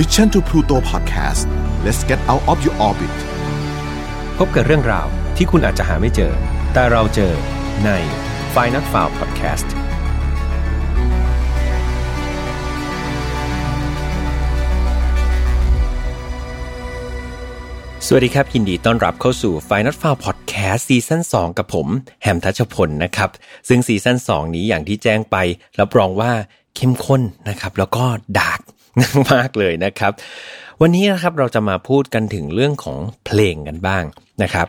Mission to Pluto Podcast Let's get out of your orbit พบกับเรื่องราวที่คุณอาจจะหาไม่เจอแต่เราเจอใน Final File Podcastสวัสดีครับยินดีต้อนรับเข้าสู่ Final File Podcast ซีซั่น2กับผมแฮมทัชพลนะครับซึ่งซีซั่น2นี้อย่างที่แจ้งไปรับรองว่าเข้มข้นนะครับแล้วก็ดาร์กมากเลยนะครับวันนี้นะครับเราจะมาพูดกันถึงเรื่องของเพลงกันบ้างนะครับ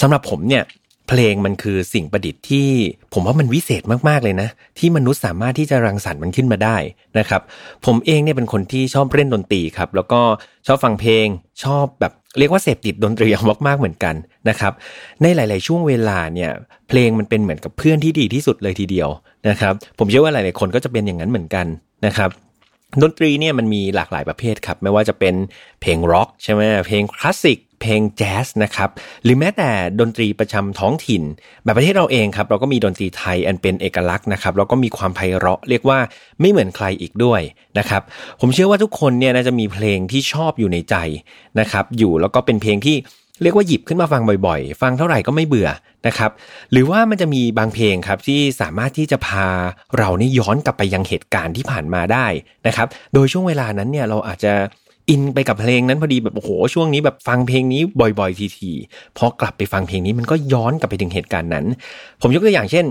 สำหรับผมเนี่ยเพลงมันคือสิ่งประดิษฐ์ที่ผมว่ามันวิเศษมากๆเลยนะที่มนุษย์สามารถที่จะรังสรรค์มันขึ้นมาได้นะครับผมเองเนี่ยเป็นคนที่ชอบเล่นดนตรีครับแล้วก็ชอบฟังเพลงชอบแบบเรียกว่าเสพติดดนตรีอย่างมากๆเหมือนกันนะครับในหลายๆช่วงเวลาเนี่ยเพลงมันเป็นเหมือนกับเพื่อนที่ดีที่สุดเลยทีเดียวนะครับผมเชื่อว่าหลายๆคนก็จะเป็นอย่างนั้นเหมือนกันนะครับดนตรีเนี่ยมันมีหลากหลายประเภทครับไม่ว่าจะเป็นเพลงร็อกใช่ไหมเพลงคลาสสิกเพลงแจ๊สนะครับหรือแม้แต่ดนตรีประจำท้องถิ่นแบบประเทศเราเองครับเราก็มีดนตรีไทยอันเป็นเอกลักษณ์นะครับแล้วก็มีความไพเราะเรียกว่าไม่เหมือนใครอีกด้วยนะครับผมเชื่อว่าทุกคนเนี่ยน่าจะมีเพลงที่ชอบอยู่ในใจนะครับอยู่แล้วก็เป็นเพลงที่เรียกว่าหยิบขึ้นมาฟังบ่อยๆฟังเท่าไหร่ก็ไม่เบื่อนะครับหรือว่ามันจะมีบางเพลงครับที่สามารถที่จะพาเราเนี่ยย้อนกลับไปยังเหตุการณ์ที่ผ่านมาได้นะครับโดยช่วงเวลานั้นเนี่ยเราอาจจะอินไปกับเพลงนั้นพอดีแบบโอ้โหช่วงนี้แบบฟังเพลงนี้บ่อยๆทีๆพอกลับไปฟังเพลงนี้มันก็ย้อนกลับไปถึงเหตุการณ์นั้นผมยกตัวอย่างเช่น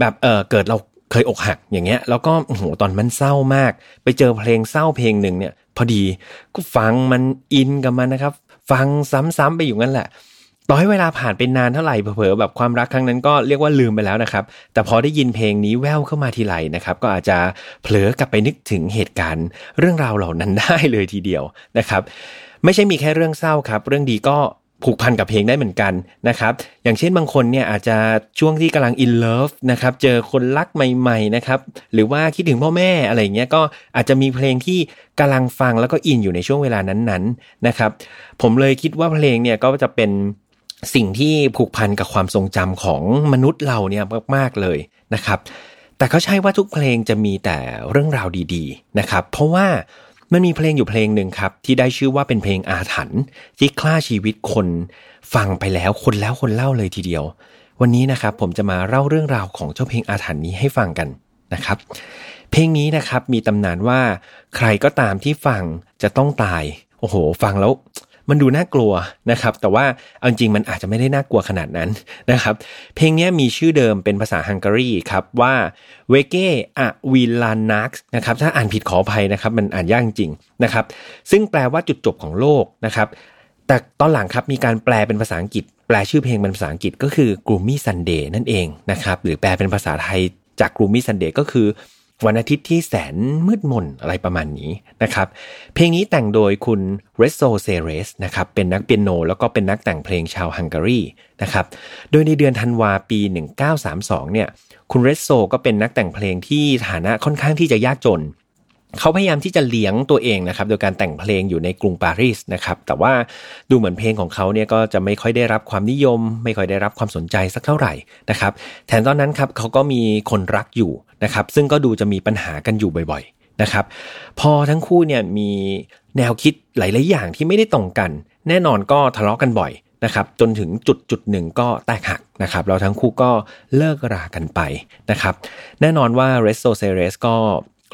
แบบเกิดเราเคยอกหักอย่างเงี้ยแล้วก็โอ้โหตอนมันเศร้ามากไปเจอเพลงเศร้าเพลงนึงเนี่ยพอดีก็ฟังมันอินกับมันนะครับฟังซ้ำๆไปอยู่งั้นแหละต่อให้เวลาผ่านไปนานเท่าไหร่เผลอๆแบบความรักครั้งนั้นก็เรียกว่าลืมไปแล้วนะครับแต่พอได้ยินเพลงนี้แว่วเข้ามาทีไรนะครับก็อาจจะเผลอกลับไปนึกถึงเหตุการณ์เรื่องราวเหล่านั้นได้เลยทีเดียวนะครับไม่ใช่มีแค่เรื่องเศร้าครับเรื่องดีก็ผูกพันกับเพลงได้เหมือนกันนะครับอย่างเช่นบางคนเนี่ยอาจจะช่วงที่กำลัง in love นะครับเจอคนรักใหม่ๆนะครับหรือว่าคิดถึงพ่อแม่อะไรเงี้ยก็อาจจะมีเพลงที่กำลังฟังแล้วก็อินอยู่ในช่วงเวลานั้นๆนะครับผมเลยคิดว่าเพลงเนี่ยก็จะเป็นสิ่งที่ผูกพันกับความทรงจำของมนุษย์เราเนี่ยมากๆเลยนะครับแต่ก็ใช่ว่าทุกเพลงจะมีแต่เรื่องราวดีๆนะครับเพราะว่ามันมีเพลงอยู่เพลงหนึ่งครับที่ได้ชื่อว่าเป็นเพลงอาถรรพ์ที่คล่าชีวิตคนฟังไปแล้วคนเล่าเลยทีเดียววันนี้นะครับผมจะมาเล่าเรื่องราวของเจ้าเพลงอาถรรพ์นี้ให้ฟังกันนะครับเพลงนี้นะครับมีตำนานว่าใครก็ตามที่ฟังจะต้องตายโอ้โหฟังแล้วมันดูน่ากลัวนะครับแต่ว่าเอาจริงมันอาจจะไม่ได้น่ากลัวขนาดนั้นนะครับเพลงนี้มีชื่อเดิมเป็นภาษาฮังการีครับว่าเวเกอะวีลานักนะครับถ้าอ่านผิดขออภัยนะครับมันอ่านยากจริงนะครับซึ่งแปลว่าจุดจบของโลกนะครับแต่ตอนหลังครับมีการแปลเป็นภาษาอังกฤษแปลชื่อเพลงเป็นภาษาอังกฤษก็คือ Gloomy Sunday นั่นเองนะครับหรือแปลเป็นภาษาไทยจาก Gloomy Sunday ก็คือวันอาทิตย์ที่แสนมืดมนอะไรประมาณนี้นะครับเพลงนี้แต่งโดยคุณเรซโซเซเรสนะครับเป็นนักเปียโนแล้วก็เป็นนักแต่งเพลงชาวฮังการีนะครับโดยในเดือนธันวาปี1932เนี่ยคุณเรซโซก็เป็นนักแต่งเพลงที่ฐานะค่อนข้างที่จะยากจนเขาพยายามที่จะเลี้ยงตัวเองนะครับโดยการแต่งเพลงอยู่ในกรุงปารีสนะครับแต่ว่าดูเหมือนเพลงของเขาเนี่ยก็จะไม่ค่อยได้รับความนิยมไม่ค่อยได้รับความสนใจสักเท่าไหร่นะครับแถมตอนนั้นครับเขาก็มีคนรักอยู่นะครับซึ่งก็ดูจะมีปัญหากันอยู่บ่อยๆนะครับพอทั้งคู่เนี่ยมีแนวคิดหลายๆอย่างที่ไม่ได้ตรงกันแน่นอนก็ทะเลาะกันบ่อยนะครับจนถึงจุดหนึ่งก็แตกหักนะครับแล้วทั้งคู่ก็เลิกรากันไปนะครับแน่นอนว่าเรซโซเซเรสก็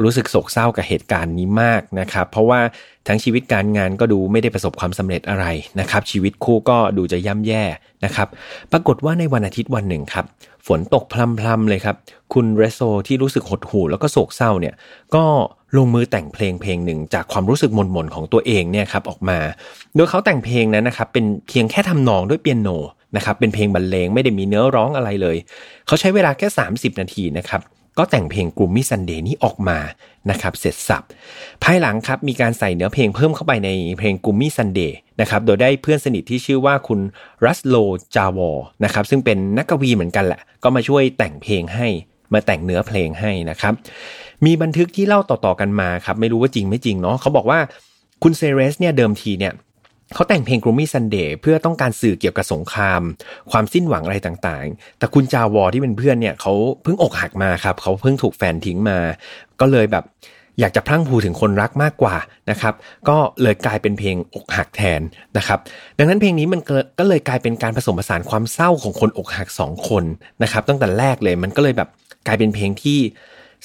รู้สึกโศกเศร้ากับเหตุการณ์นี้มากนะครับเพราะว่าทั้งชีวิตการงานก็ดูไม่ได้ประสบความสำเร็จอะไรนะครับชีวิตคู่ก็ดูจะย่ำแย่นะครับปรากฏว่าในวันอาทิตย์วันหนึ่งครับฝนตกพรำๆเลยครับคุณเรซโซที่รู้สึกหดหู่แล้วก็โศกเศร้าเนี่ยก็ลงมือแต่งเพลงหนึ่งจากความรู้สึกหม่นๆของตัวเองเนี่ยครับออกมาโดยเขาแต่งเพลงนั้นนะครับเป็นเพียงแค่ทำนองด้วยเปียโนนะครับเป็นเพลงบรรเลงไม่ได้มีเนื้อร้องอะไรเลยเขาใช้เวลาแค่30นาทีนะครับก็แต่งเพลง Gloomy Sunday นี้ออกมานะครับเสร็จสับภายหลังครับมีการใส่เนื้อเพลงเพิ่มเข้าไปในเพลง Gloomy Sunday นะครับโดยได้เพื่อนสนิทที่ชื่อว่าคุณรัสโลจาวอนะครับซึ่งเป็นนักกวีเหมือนกันแหละก็มาช่วยแต่งเพลงให้มาแต่งเนื้อเพลงให้นะครับมีบันทึกที่เล่าต่อๆกันมาครับไม่รู้ว่าจริงไม่จริงเนาะเขาบอกว่าคุณเซเรสเนี่ยเดิมทีเนี่ยเขาแต่งเพลง Gloomy Sunday เพื่อต้องการสื่อเกี่ยวกับสงครามความสิ้นหวังอะไรต่างๆแต่คุณจาวอที่เป็นเพื่อนเนี่ยเขาเพิ่งอกหักมาครับเขาเพิ่งถูกแฟนทิ้งมาก็เลยแบบ อยากจะพรั่งพรูถึงคนรักมากกว่านะครับก็เลยกลายเป็นเพลงอกหักแทนนะครับดังนั้นเพลงนี้มันก็เลยกลายเป็นการผสมผสานความเศร้าของคนอกหัก2คนนะครับตั้งแต่แรกเลยมันก็เลยแบบกลายเป็นเพลงที่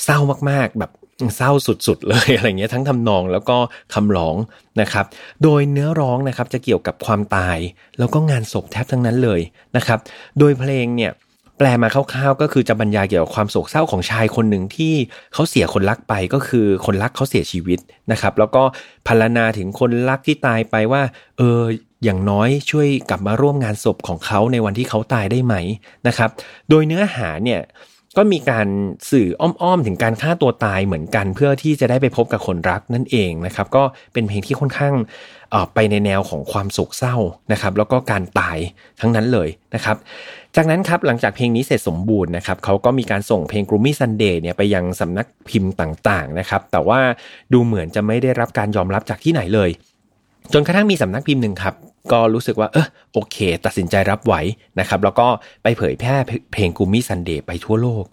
เศร้ามากๆแบบเศร้าสุดๆเลยอะไรเงี้ยทั้งทำนองแล้วก็คำร้องนะครับโดยเนื้อร้องนะครับจะเกี่ยวกับความตายแล้วก็งานศพแทบทั้งนั้นเลยนะครับโดยเพลงเนี่ยแปลมาคร่าวๆก็คือจะบรรยายเกี่ยวกับความโศกเศร้าของชายคนหนึ่งที่เขาเสียคนรักไปก็คือคนรักเขาเสียชีวิตนะครับแล้วก็พรรณนาถึงคนรักที่ตายไปว่าอย่างน้อยช่วยกลับมาร่วมงานศพของเขาในวันที่เขาตายได้ไหมนะครับโดยเนื้อหาเนี่ยก็มีการสื่ออ้อมๆถึงการฆ่าตัวตายเหมือนกันเพื่อที่จะได้ไปพบกับคนรักนั่นเองนะครับก็เป็นเพลงที่ค่อนข้างไปในแนวของความโศกเศร้านะครับแล้วก็การตายทั้งนั้นเลยนะครับจากนั้นครับหลังจากเพลงนี้เสร็จสมบูรณ์นะครับเขาก็มีการส่งเพลง Gloomy Sunday เนี่ยไปยังสำนักพิมพ์ต่างๆนะครับแต่ว่าดูเหมือนจะไม่ได้รับการยอมรับจากที่ไหนเลยจนกระทั่งมีสำนักพิมพ์หนึ่งครับก็รู้สึกว่าโอเคตัดสินใจรับไหวนะครับแล้วก็ไปเผยแพร่เพลง Gloomy Sunday ไปทั่วโลก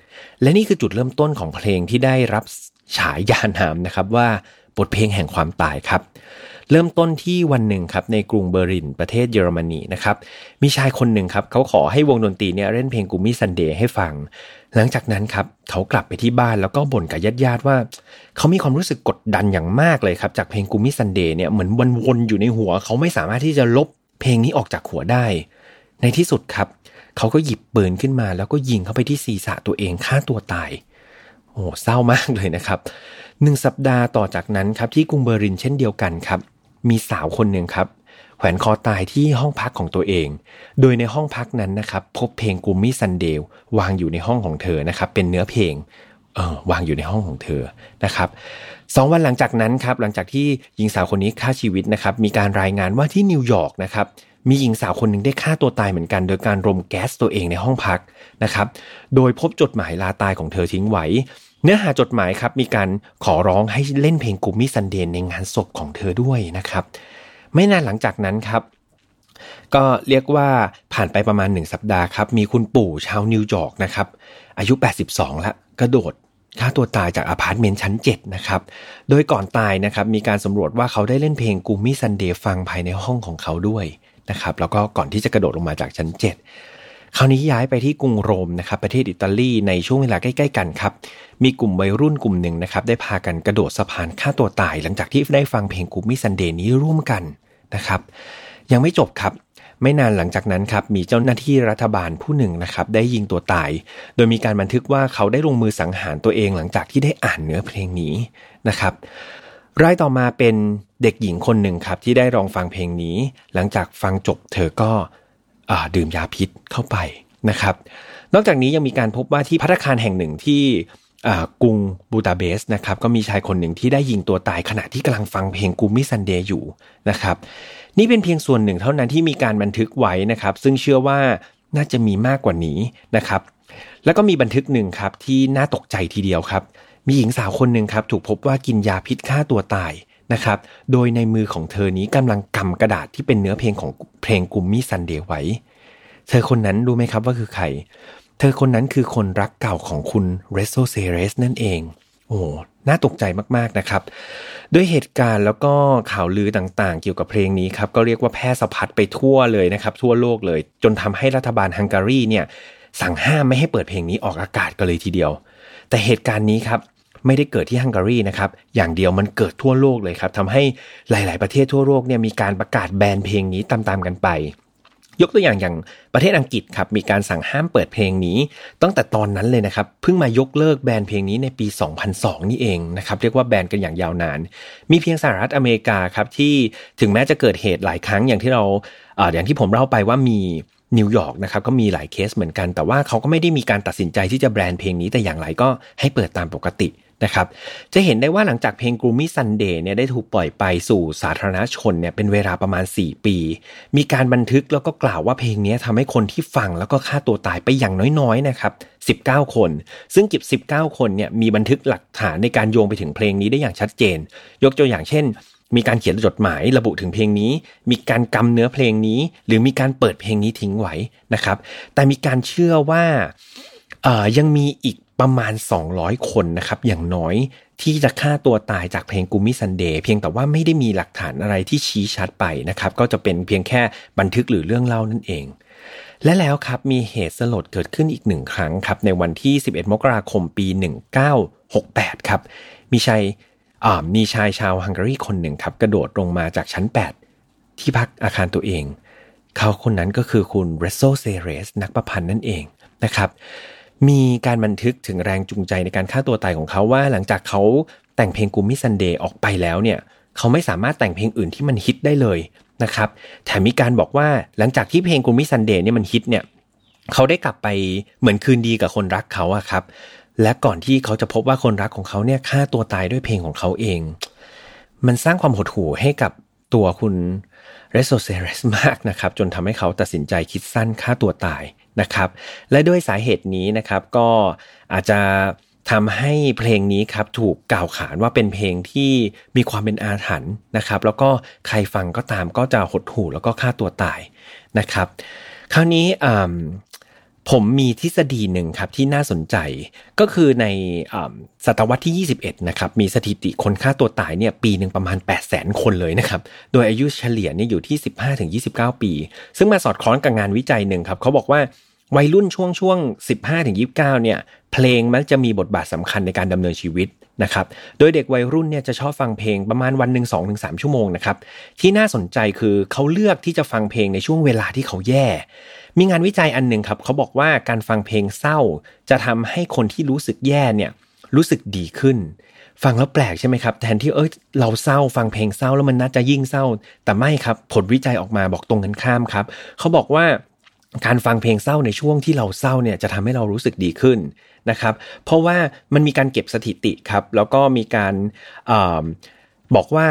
และนี่คือจุดเริ่มต้นของเพลงที่ได้รับฉายานามนะครับว่าบทเพลงแห่งความตายครับเริ่มต้นที่วันหนึ่งครับในกรุงเบอร์ลินประเทศเยอรมนีนะครับมีชายคนหนึ่งครับเขาขอให้วงดนตรีเนี่ยเล่นเพลง Gloomy Sunday ให้ฟังหลังจากนั้นครับเขากลับไปที่บ้านแล้วก็บ่นกับญาติๆว่าเขามีความรู้สึกกดดันอย่างมากเลยครับจากเพลง Gloomy Sunday เนี่ยเหมือนวนๆอยู่ในหัวเขาไม่สามารถที่จะลบเพลงนี้ออกจากหัวได้ในที่สุดครับเขาก็หยิบปืนขึ้นมาแล้วก็ยิงเข้าไปที่ศีรษะตัวเองฆ่าตัวตายโอ้เศร้ามากเลยนะครับ1สัปดาห์ต่อจากนั้นครับที่กรุงเบอร์ลินเช่นเดียวกันครับมีสาวคนหนึ่งครับแขวนคอตายที่ห้องพักของตัวเองโดยในห้องพักนั้นนะครับพบเพลง Gloomy Sunday วางอยู่ในห้องของเธอนะครับเป็นเนื้อเพลงวางอยู่ในห้องของเธอนะครับ2วันหลังจากนั้นครับหลังจากที่หญิงสาวคนนี้ฆ่าชีวิตนะครับมีการรายงานว่าที่นิวยอร์กนะครับมีหญิงสาวคนหนึ่งได้ฆ่าตัวตายเหมือนกันโดยการรมแก๊สตัวเองในห้องพักนะครับโดยพบจดหมายลาตายของเธอทิ้งไว้เนื้อหาจดหมายครับมีการขอร้องให้เล่นเพลง Gloomy Sunday ในงานศพของเธอด้วยนะครับไม่นานหลังจากนั้นครับก็เรียกว่าผ่านไปประมาณ1สัปดาห์ครับมีคุณปู่ชาวนิวยอร์กนะครับอายุ82แล้วกระโดดฆ่าตัวตายจากอพาร์ตเมนต์ชั้น7นะครับโดยก่อนตายนะครับมีการสำรวจว่าเขาได้เล่นเพลง Gloomy Sunday ฟังภายในห้องของเขาด้วยนะครับแล้วก็ก่อนที่จะกระโดดลงมาจากชั้น7คราวนี้ย้ายไปที่กรุงโรมนะครับประเทศอิตาลีในช่วงเวลาใกล้ๆกันครับมีกลุ่มวัยรุ่นกลุ่มหนึ่งนะครับได้พากันกระโดดสะพานฆ่าตัวตายหลังจากที่ได้ฟังเพลง Gloomy Sunday นี้ร่วมกันนะครับยังไม่จบครับไม่นานหลังจากนั้นครับมีเจ้าหน้าที่รัฐบาลผู้หนึ่งนะครับได้ยิงตัวตายโดยมีการบันทึกว่าเขาได้ลงมือสังหารตัวเองหลังจากที่ได้อ่านเนื้อเพลงนี้นะครับรายต่อมาเป็นเด็กหญิงคนหนึ่งครับที่ได้ลองฟังเพลงนี้หลังจากฟังจบเธอก็ดื่มยาพิษเข้าไปนะครับนอกจากนี้ยังมีการพบว่าที่ภัตตาคารแห่งหนึ่งที่กรุงบูดาเปสต์นะครับก็มีชายคนหนึ่งที่ได้ยิงตัวตายขณะที่กำลังฟังเพลง Gloomy Sunday อยู่นะครับนี่เป็นเพียงส่วนหนึ่งเท่านั้นที่มีการบันทึกไว้นะครับซึ่งเชื่อว่าน่าจะมีมากกว่านี้นะครับแล้วก็มีบันทึกหนึ่งครับที่น่าตกใจทีเดียวครับมีหญิงสาวคนหนึ่งครับถูกพบว่ากินยาพิษฆ่าตัวตายนะครับโดยในมือของเธอนี้กำลังกำกระดาษที่เป็นเนื้อเพลงของเพลง Gloomy Sunday ไว้เธอคนนั้นรู้ไหมครับว่าคือใครเธอคนนั้นคือคนรักเก่าของคุณเรโซเซเรสนั่นเองโอ้น่าตกใจมากๆนะครับด้วยเหตุการณ์แล้วก็ข่าวลือต่างๆเกี่ยวกับเพลงนี้ครับก็เรียกว่าแพร่สะพัดไปทั่วเลยนะครับทั่วโลกเลยจนทำให้รัฐบาลฮังการีเนี่ยสั่งห้ามไม่ให้เปิดเพลงนี้ออกอากาศกันเลยทีเดียวแต่เหตุการณ์นี้ครับไม่ได้เกิดที่ฮังการีนะครับอย่างเดียวมันเกิดทั่วโลกเลยครับทำให้หลายๆประเทศทั่วโลกเนี่ยมีการประกาศแบนเพลงนี้ตามๆกันไปยกตัวอย่างประเทศอังกฤษครับมีการสั่งห้ามเปิดเพลงนี้ตั้งแต่ตอนนั้นเลยนะครับเพิ่งมายกเลิกแบนเพลงนี้ในปี2002นี่เองนะครับเรียกว่าแบนกันอย่างยาวนานมีเพียงสหรัฐอเมริกาครับที่ถึงแม้จะเกิดเหตุหลายครั้งอย่างที่ผมเล่าไปว่ามีนิวยอร์กนะครับก็มีหลายเคสเหมือนกันแต่ว่าเขาก็ไม่ได้มีการตัดสินใจที่จะแบนเพลงนี้แต่อย่างไรก็ให้เปิดตามปกตินะครับจะเห็นได้ว่าหลังจากเพลง Gloomy Sunday เนี่ยได้ถูกปล่อยไปสู่สาธารณชนเนี่ยเป็นเวลาประมาณ4ปีมีการบันทึกแล้วก็กล่าวว่าเพลงนี้ทำให้คนที่ฟังแล้วก็ฆ่าตัวตายไปอย่างน้อยๆนะครับ19คนซึ่ง19คนเนี่ยมีบันทึกหลักฐานในการโยงไปถึงเพลงนี้ได้อย่างชัดเจนยกตัวอย่างเช่นมีการเขียนจดหมายระบุถึงเพลงนี้มีการกำเนื้อเพลงนี้หรือมีการเปิดเพลงนี้ทิ้งไว้นะครับแต่มีการเชื่อว่ายังมีอีก ประมาณ200คนนะครับอย่างน้อยที่จะฆ่าตัวตายจากเพลง Gloomy Sunday เพียงแต่ว่าไม่ได้มีหลักฐานอะไรที่ชี้ชัดไปนะครับก็จะเป็นเพียงแค่บันทึกหรือเรื่องเล่านั่นเองและแล้วครับมีเหตุสลดเกิดขึ้นอีก1ครั้งครับในวันที่11มกราคมปี1968ครับมีชายชาวฮังการีคนหนึ่งครับกระโดดลงมาจากชั้น8ที่พักอาคารตัวเองเขาคนนั้นก็คือคุณเรโซเซเรสนักประพันธ์นั่นเองนะครับมีการบันทึกถึงแรงจูงใจในการฆ่าตัวตายของเขาว่าหลังจากเขาแต่งเพลง Gloomy Sunday ออกไปแล้วเนี่ยเขาไม่สามารถแต่งเพลงอื่นที่มันฮิตได้เลยนะครับแถมมีการบอกว่าหลังจากที่เพลง Gloomy Sunday เนี่ยมันฮิตเนี่ยเขาได้กลับไปเหมือนคืนดีกับคนรักเขาอะครับและก่อนที่เขาจะพบว่าคนรักของเขาเนี่ยฆ่าตัวตายด้วยเพลงของเขาเองมันสร้างความหดหู่ให้กับตัวคุณเรโซเซเรสมากนะครับจนทำให้เขาตัดสินใจคิดสั้นฆ่าตัวตายนะครับและด้วยสาเหตุนี้นะครับก็อาจจะทำให้เพลงนี้ครับถูกกล่าวขานว่าเป็นเพลงที่มีความเป็นอาถรรพ์นะครับแล้วก็ใครฟังก็ตามก็จะหดหู่แล้วก็ฆ่าตัวตายนะครับคราวนี้ผมมีทฤษฎีหนึ่งครับที่น่าสนใจก็คือในศตวรรษที่21นะครับมีสถิติคนฆ่าตัวตายเนี่ยปีนึงประมาณ 800,000 คนเลยนะครับโดยอายุเฉลี่ยเนี่ยอยู่ที่ 15-29 ปีซึ่งมาสอดคล้องกับงานวิจัยหนึ่งครับเขาบอกว่าวัยรุ่นช่วง 15-29 เนี่ยเพลงมันจะมีบทบาทสำคัญในการดำเนินชีวิตนะครับโดยเด็กวัยรุ่นเนี่ยจะชอบฟังเพลงประมาณวันนึง 2-3 ชั่วโมงนะครับที่น่าสนใจคือเขาเลือกที่จะฟังเพลงในช่วงเวลาที่เขาแย่มีงานวิจัยอันนึงครับเขาบอกว่าการฟังเพลงเศร้าจะทำให้คนที่รู้สึกแย่เนี่ยรู้สึกดีขึ้นฟังแล้วแปลกใช่ไหมครับแทนที่เราเศร้าฟังเพลงเศร้าแล้วมันน่าจะยิ่งเศร้าแต่ไม่ครับผลวิจัยออกมาบอกตรงกันข้ามครับเขาบอกว่าการฟังเพลงเศร้าในช่วงที่เราเศร้าเนี่ยจะทำให้เรารู้สึกดีขึ้นนะครับเพราะว่ามันมีการเก็บสถิติครับแล้วก็มีการบอกว่า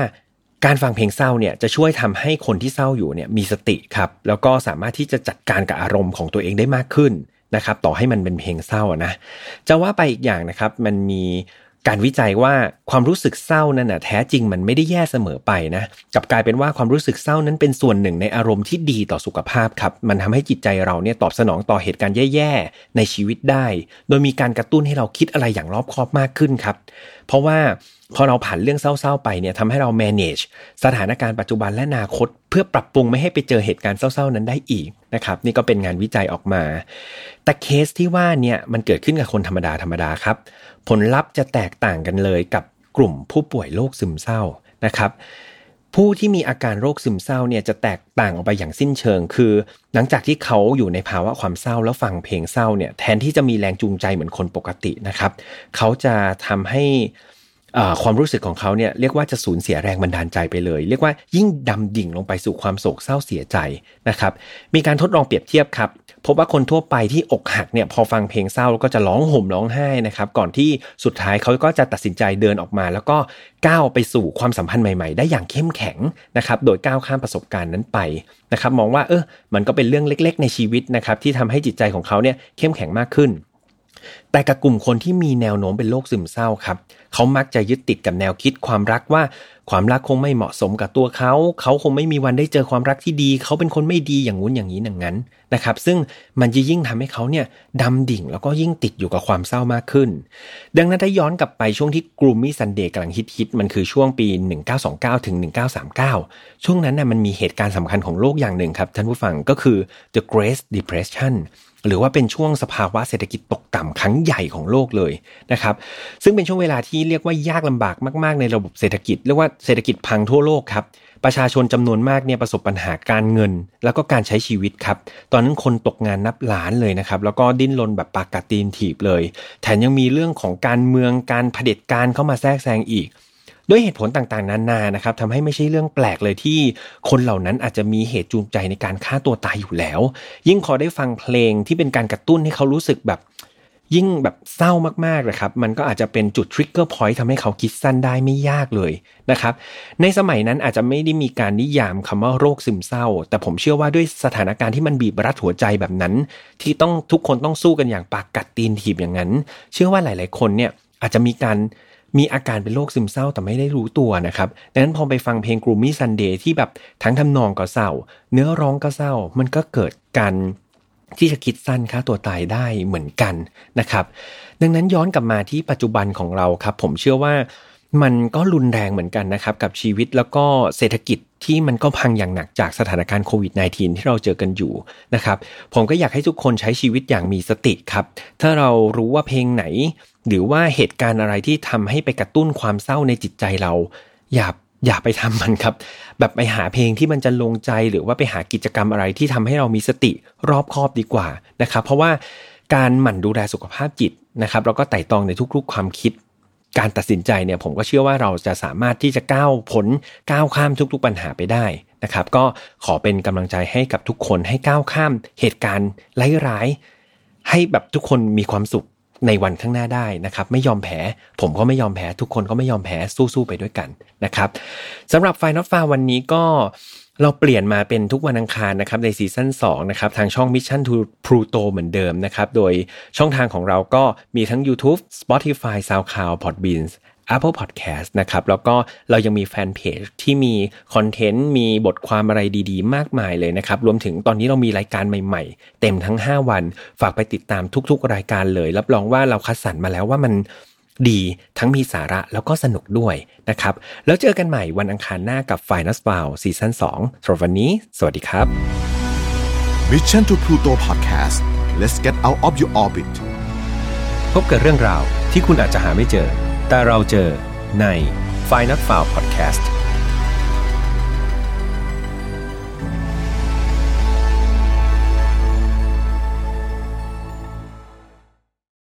การฟังเพลงเศร้าเนี่ยจะช่วยทำให้คนที่เศร้าอยู่เนี่ยมีสติครับแล้วก็สามารถที่จะจัดการกับอารมณ์ของตัวเองได้มากขึ้นนะครับต่อให้มันเป็นเพลงเศร้านะจะว่าไปอีกอย่างนะครับมันมีการวิจัยว่าความรู้สึกเศร้านั้นน่ะแท้จริงมันไม่ได้แย่เสมอไปนะกลับกลายเป็นว่าความรู้สึกเศร้านั้นเป็นส่วนหนึ่งในอารมณ์ที่ดีต่อสุขภาพครับมันทำให้จิตใจเราเนี่ยตอบสนองต่อเหตุการณ์แย่ๆในชีวิตได้โดยมีการกระตุ้นให้เราคิดอะไรอย่างรอบคอบมากขึ้นครับเพราะว่าพอเราผ่านเรื่องเศร้าๆไปเนี่ยทำให้เรา manage สถานการณ์ปัจจุบันและอนาคตเพื่อปรับปรุงไม่ให้ไปเจอเหตุการณ์เศร้าๆนั้นได้อีกนะครับนี่ก็เป็นงานวิจัยออกมาแต่เคสที่ว่าเนี่ยมันเกิดขึ้นกับคนธรรมดาครับผลลัพธ์จะแตกต่างกันเลยกับกลุ่มผู้ป่วยโรคซึมเศร้านะครับผู้ที่มีอาการโรคซึมเศร้าเนี่ยจะแตกต่างออกไปอย่างสิ้นเชิงคือหลังจากที่เขาอยู่ในภาวะความเศร้าแล้วฟังเพลงเศร้าเนี่ยแทนที่จะมีแรงจูงใจเหมือนคนปกตินะครับเขาจะทำให้ความรู้สึกของเขาเนี่ยเรียกว่าจะสูญเสียแรงบันดาลใจไปเลยเรียกว่ายิ่งดำดิ่งลงไปสู่ความโศกเศร้าเสียใจนะครับมีการทดลองเปรียบเทียบครับพบว่าคนทั่วไปที่อกหักเนี่ยพอฟังเพลงเศร้าก็จะร้องห่มร้องไห้นะครับก่อนที่สุดท้ายเขาก็จะตัดสินใจเดินออกมาแล้วก็ก้าวไปสู่ความสัมพันธ์ใหม่ๆได้อย่างเข้มแข็งนะครับโดยก้าวข้ามประสบการณ์นั้นไปนะครับมองว่ามันก็เป็นเรื่องเล็กๆในชีวิตนะครับที่ทำให้จิตใจของเขาเนี่ยเข้มแข็งมากขึ้นแต่กับกลุ่มคนที่มีแนวโน้มเป็นโรคซึมเศร้าครับเขามักจะยึดติดกับแนวคิดความรักว่าความรักคงไม่เหมาะสมกับตัวเขาคงไม่มีวันได้เจอความรักที่ดีเขาเป็นคนไม่ดีอย่างงู้นอย่างนี้อย่างนั้นนะครับซึ่งมันจะยิ่งทำให้เขาเนี่ยดำดิ่งแล้วก็ยิ่งติดอยู่กับความเศร้ามากขึ้นดังนั้นถ้าย้อนกลับไปช่วงที่ Gloomy Sunday กำลังฮิตมันคือช่วงปี1929ถึง1939ช่วงนั้นน่ะมันมีเหตุการณ์สำคัญของโลกอย่างหนึ่งครับท่านผู้ฟังก็คือ The Great Depressionหรือว่าเป็นช่วงสภาวะเศรษฐกิจตกต่ำครั้งใหญ่ของโลกเลยนะครับซึ่งเป็นช่วงเวลาที่เรียกว่ายากลำบากมากๆในระบบเศรษฐกิจเรียกว่าเศรษฐกิจพังทั่วโลกครับประชาชนจำนวนมากเนี่ยประสบปัญหาการเงินแล้วก็การใช้ชีวิตครับตอนนั้นคนตกงานนับล้านเลยนะครับแล้วก็ดิ้นรนแบบปากกาตีนถีบเลยแถมยังมีเรื่องของการเมืองการเผด็จการเข้ามาแทรกแซงอีกด้วยเหตุผลต่างๆนานานะครับทำให้ไม่ใช่เรื่องแปลกเลยที่คนเหล่านั้นอาจจะมีเหตุจูงใจในการฆ่าตัวตายอยู่แล้วยิ่งพอได้ฟังเพลงที่เป็นการกระตุ้นให้เขารู้สึกแบบยิ่งแบบเศร้ามากๆเลยครับมันก็อาจจะเป็นจุดทริกเกอร์พอยท์ทำให้เขาคิดสั้นได้ไม่ยากเลยนะครับในสมัยนั้นอาจจะไม่ได้มีการนิยามคำว่าโรคซึมเศร้าแต่ผมเชื่อว่าด้วยสถานการณ์ที่มันบีบรัดหัวใจแบบนั้นที่ต้องทุกคนต้องสู้กันอย่างปากกัดตีนถีบอย่างนั้นเชื่อว่าหลายๆคนเนี่ยอาจจะมีอาการเป็นโรคซึมเศร้าแต่ไม่ได้รู้ตัวนะครับดังนั้นพอไปฟังเพลง Gloomy Sunday ที่แบบทั้งทำนองก็เศร้าเนื้อร้องก็เศร้ามันก็เกิดการ ที่จะคิดสั้นฆ่าตัวตายได้เหมือนกันนะครับดังนั้นย้อนกลับมาที่ปัจจุบันของเราครับผมเชื่อว่ามันก็รุนแรงเหมือนกันนะครับกับชีวิตแล้วก็เศรษฐกิจที่มันก็พังอย่างหนักจากสถานการณ์โควิด -19 ที่เราเจอกันอยู่นะครับผมก็อยากให้ทุกคนใช้ชีวิตอย่างมีสติครับถ้าเรารู้ว่าเพลงไหนหรือว่าเหตุการณ์อะไรที่ทำให้ไปกระตุ้นความเศร้าในจิตใจเราอย่าไปทำมันครับแบบไปหาเพลงที่มันจะลงใจหรือว่าไปหากิจกรรมอะไรที่ทำให้เรามีสติรอบคอบดีกว่านะครับเพราะว่าการหมั่นดูแลสุขภาพจิตนะครับแล้วก็ไต่ตองในทุกๆความคิดการตัดสินใจเนี่ยผมก็เชื่อว่าเราจะสามารถที่จะก้าวข้ามทุกๆปัญหาไปได้นะครับก็ขอเป็นกำลังใจให้กับทุกคนให้ก้าวข้ามเหตุการณ์ร้ายๆให้แบบทุกคนมีความสุขในวันข้างหน้าได้นะครับไม่ยอมแพ้ผมก็ไม่ยอมแพ้ทุกคนก็ไม่ยอมแพ้สู้ๆไปด้วยกันนะครับสำหรับ Final Far วันนี้ก็เราเปลี่ยนมาเป็นทุกวันอังคารนะครับในซีซั่น2นะครับทางช่อง Mission to Pluto เหมือนเดิมนะครับโดยช่องทางของเราก็มีทั้ง YouTube, Spotify, SoundCloud, Podbean, Apple Podcast นะครับแล้วก็เรายังมีแฟนเพจที่มีคอนเทนต์มีบทความอะไรดีๆมากมายเลยนะครับรวมถึงตอนนี้เรามีรายการใหม่ๆเต็มทั้ง5วันฝากไปติดตามทุกๆรายการเลยรับรองว่าเราคัดสรรมาแล้วว่ามันดีทั้งมีสาระแล้วก็สนุกด้วยนะครับแล้วเจอกันใหม่วันอังคารหน้ากับ Final Far ซีซั่น2สำหรับวันนี้สวัสดีครับ Mission to Pluto Podcast Let's get out of your orbit พบกับเรื่องราวที่คุณอาจจะหาไม่เจอแต่เราเจอใน Final Far Podcast